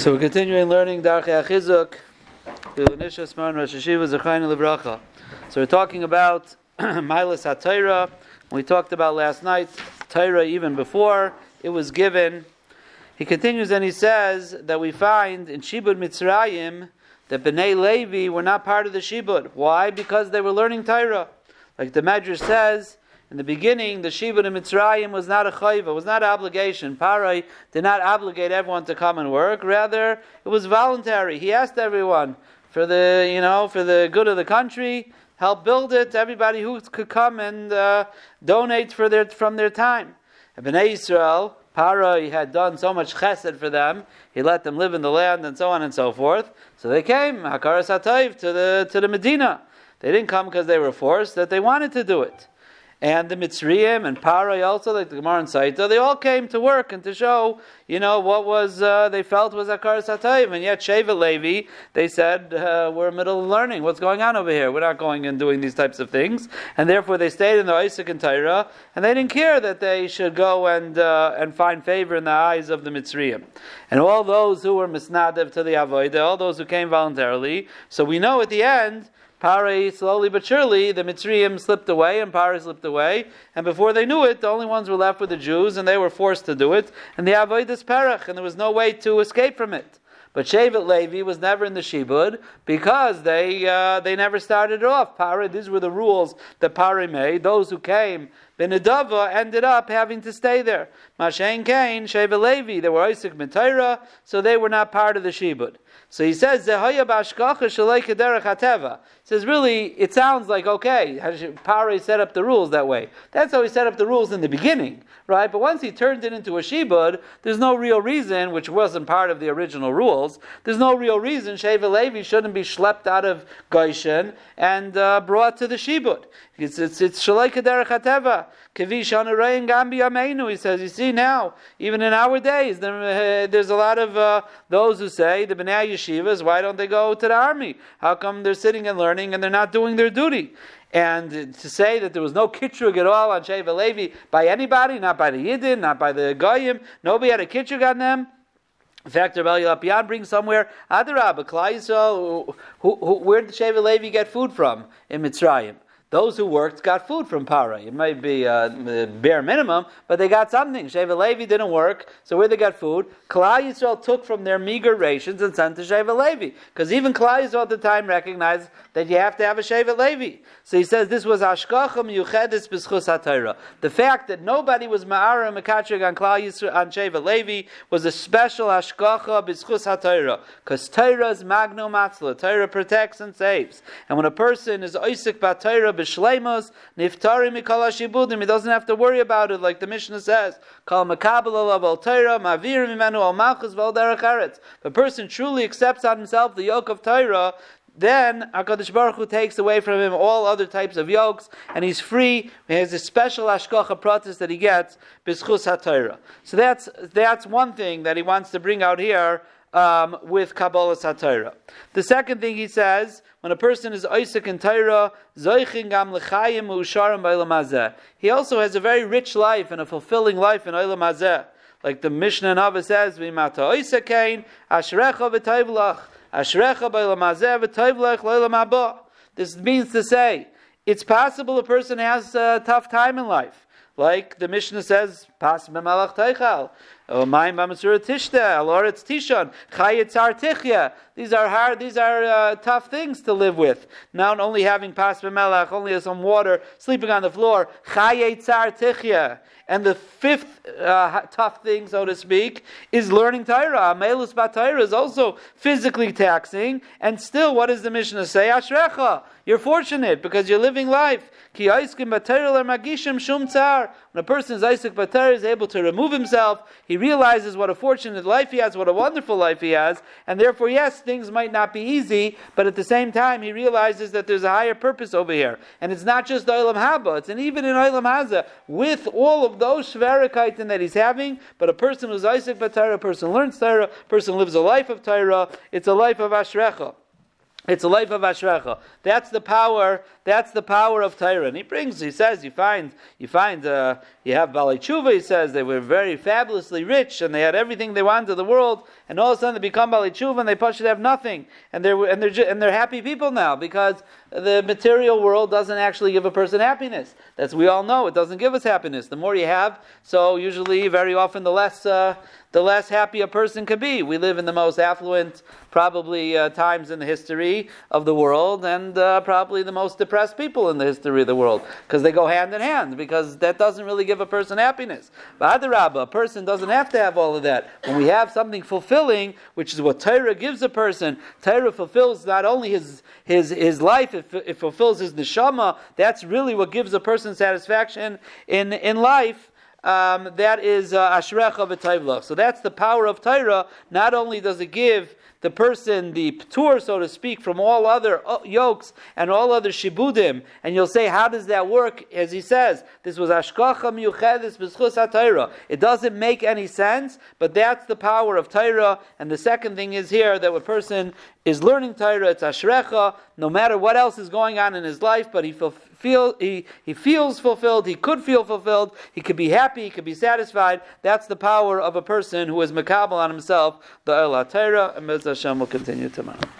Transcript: So we're continuing learning Darchei HaChizuk, the Anish HaSmaron, Rosh Hashiva, Zechoyna Libracha. So we're talking about Mitzrayim HaToyra. We talked about last night, Torah even before it was given. He continues and he says that we find in Shibud Mitzrayim that B'nai Levi were not part of the Shibud. Why? Because they were learning Torah. Like the Medrash says, in the beginning, the Shibud in Mitzrayim was not a chayva, was not an obligation. Parai did not obligate everyone to come and work. Rather, it was voluntary. He asked everyone for the good of the country, help build it. Everybody who could come and donate from their time. And B'nai Yisrael, Parai had done so much chesed for them. He let them live in the land and so on and so forth. So they came, Hakaras Hatayv, to the Medina. They didn't come because they were forced; that they wanted to do it. And the Mitzrayim and Parai also, like the Gemara and Saito, they all came to work and to show, what was they felt was Hakaras Hatayv. And yet Shevet Levi, they said, we're in the middle of learning. What's going on over here? We're not going and doing these types of things. And therefore they stayed in the Oisik M'teira, and they didn't care that they should go and find favor in the eyes of the Mitzrayim. And all those who were Misnadav to the Avodah, all those who came voluntarily. So we know at the end, Parai, slowly but surely, the Mitzrayim slipped away and Parai slipped away. And before they knew it, the only ones were left were the Jews, and they were forced to do it. And the Avodah perach, and there was no way to escape from it. But Shevet Levi was never in the Shibud because they never started off. Parai, these were the rules that Parai made. Those who came, BeNedava, ended up having to stay there. Mah She'ein Kein, Shevet Levi, they were Oisik M'teira, so they were not part of the Shibud. So he says, Zehoya Baashkacha shalei Kederech HaTava. He says, really, it sounds like, okay, Parai set up the rules that way. That's how he set up the rules in the beginning, right? But once he turned it into a Shibud, there's no real reason, which wasn't part of the original rules, there's no real reason Shevet Levi shouldn't be schlepped out of Goshen and brought to the Shibud. It's shalei Kederech HaTava. He says, you see now, even in our days, there's a lot of those who say, the B'nai Yeshivas, why don't they go to the army? How come they're sitting and learning and they're not doing their duty? And to say that there was no kitrug at all on Shevet Levi by anybody, not by the Yidden, not by the Goyim, nobody had a kitrug on them. In fact, the Rebbe Lapian brings somewhere, Adarab, Klai Yisrael, where did Shevet Levi get food from in Mitzrayim? Those who worked got food from Parai. It might be the bare minimum, but they got something. Shevet Levi didn't work, so where they got food, Klai Yisrael took from their meager rations and sent to Shevet Levi. Because even Klai Yisrael at the time recognized that you have to have a Shevet Levi. So he says this was Ashkocha miyuchedis B'zchus HaToyra. The fact that nobody was Ma'ara and Mekatrig on Klai Yisrael on Shevet Levi was a special Ashkocha B'zchus HaToyra. Because Torah is magno matzla. Torah protects and saves. And when a person is Isaac Batara, he doesn't have to worry about it, like the Mishnah says. If a person truly accepts on himself the yoke of Torah, then HaKadosh Baruch Hu takes away from him all other types of yokes, and he's free. He has a special Ashkocha protest that he gets, B'zchus HaToyra. So that's one thing that he wants to bring out here with Kabbalah HaTorah. The second thing he says, when a person is Oisik M'teira, Zoichin Gam L'Chayim U'Sharim B'Olam Hazeh. He also has a very rich life and a fulfilling life in Olam Hazeh. Like the Mishnah and Avodah says, V'imata Oisik Kein, ashrecha v'tov lach, ashrecha b'Olam Hazeh v'tov lach l'Olam Haba. This means to say, it's possible a person has a tough time in life. Like the Mishnah says, pas b'malach teichal, omayim b'masura tishta, aloretz tishon, chayetzar tichya. These are hard, tough things to live with. Not only having pas b'malach, only some water, sleeping on the floor, chayetzar tichya. And the fifth tough thing, so to speak, is learning Torah. Amelus b'Torah is also physically taxing. And still, what does the Mishnah say? Ashrecha. You're fortunate because you're living life. Ki Oisik M'teira lo margishim shum tsar. When a person is Isaac Batara, is able to remove himself, he realizes what a fortunate life he has, what a wonderful life he has, and therefore, yes, things might not be easy, but at the same time, he realizes that there's a higher purpose over here. And it's not just the Olam Haba, it's an even in Olam Hazeh, with all of those Shvarikaitin that he's having, but a person who's Isaac Batara, a person learns Torah, a person lives a life of Torah, it's a life of Ashrecha. It's a life of ashrecha. That's the power of Torah. And he says you have Balichuva, he says they were very fabulously rich and they had everything they wanted in the world, and all of a sudden they become Balichuva and they should have nothing. And they're happy people now, because the material world doesn't actually give a person happiness. That's, we all know, it doesn't give us happiness. The more you have, so usually very often the less happy a person could be. We live in the most affluent, probably times in the history of the world, and probably the most depressed people in the history of the world, because they go hand in hand, because that doesn't really give a person happiness. But Adarabba, a person doesn't have to have all of that. When we have something fulfilling, which is what Torah gives a person, Torah fulfills not only his life, it fulfills his neshama. That's really what gives a person satisfaction in life. That is ashrecha v'tov lach. So that's the power of Torah. Not only does it give the person the p'tur, so to speak, from all other yokes and all other shibudim, and you'll say, how does that work? As he says, this was ashkocha miyuchedes b'zchus HaToyra. It doesn't make any sense, but that's the power of Torah. And the second thing is here, that a person is learning Torah, it's ashrecha, no matter what else is going on in his life, but he feels fulfilled, he could feel fulfilled, he could be happy, he could be satisfied. That's the power of a person who is makabel on himself, the Torah, and Mitzrayim will continue tomorrow.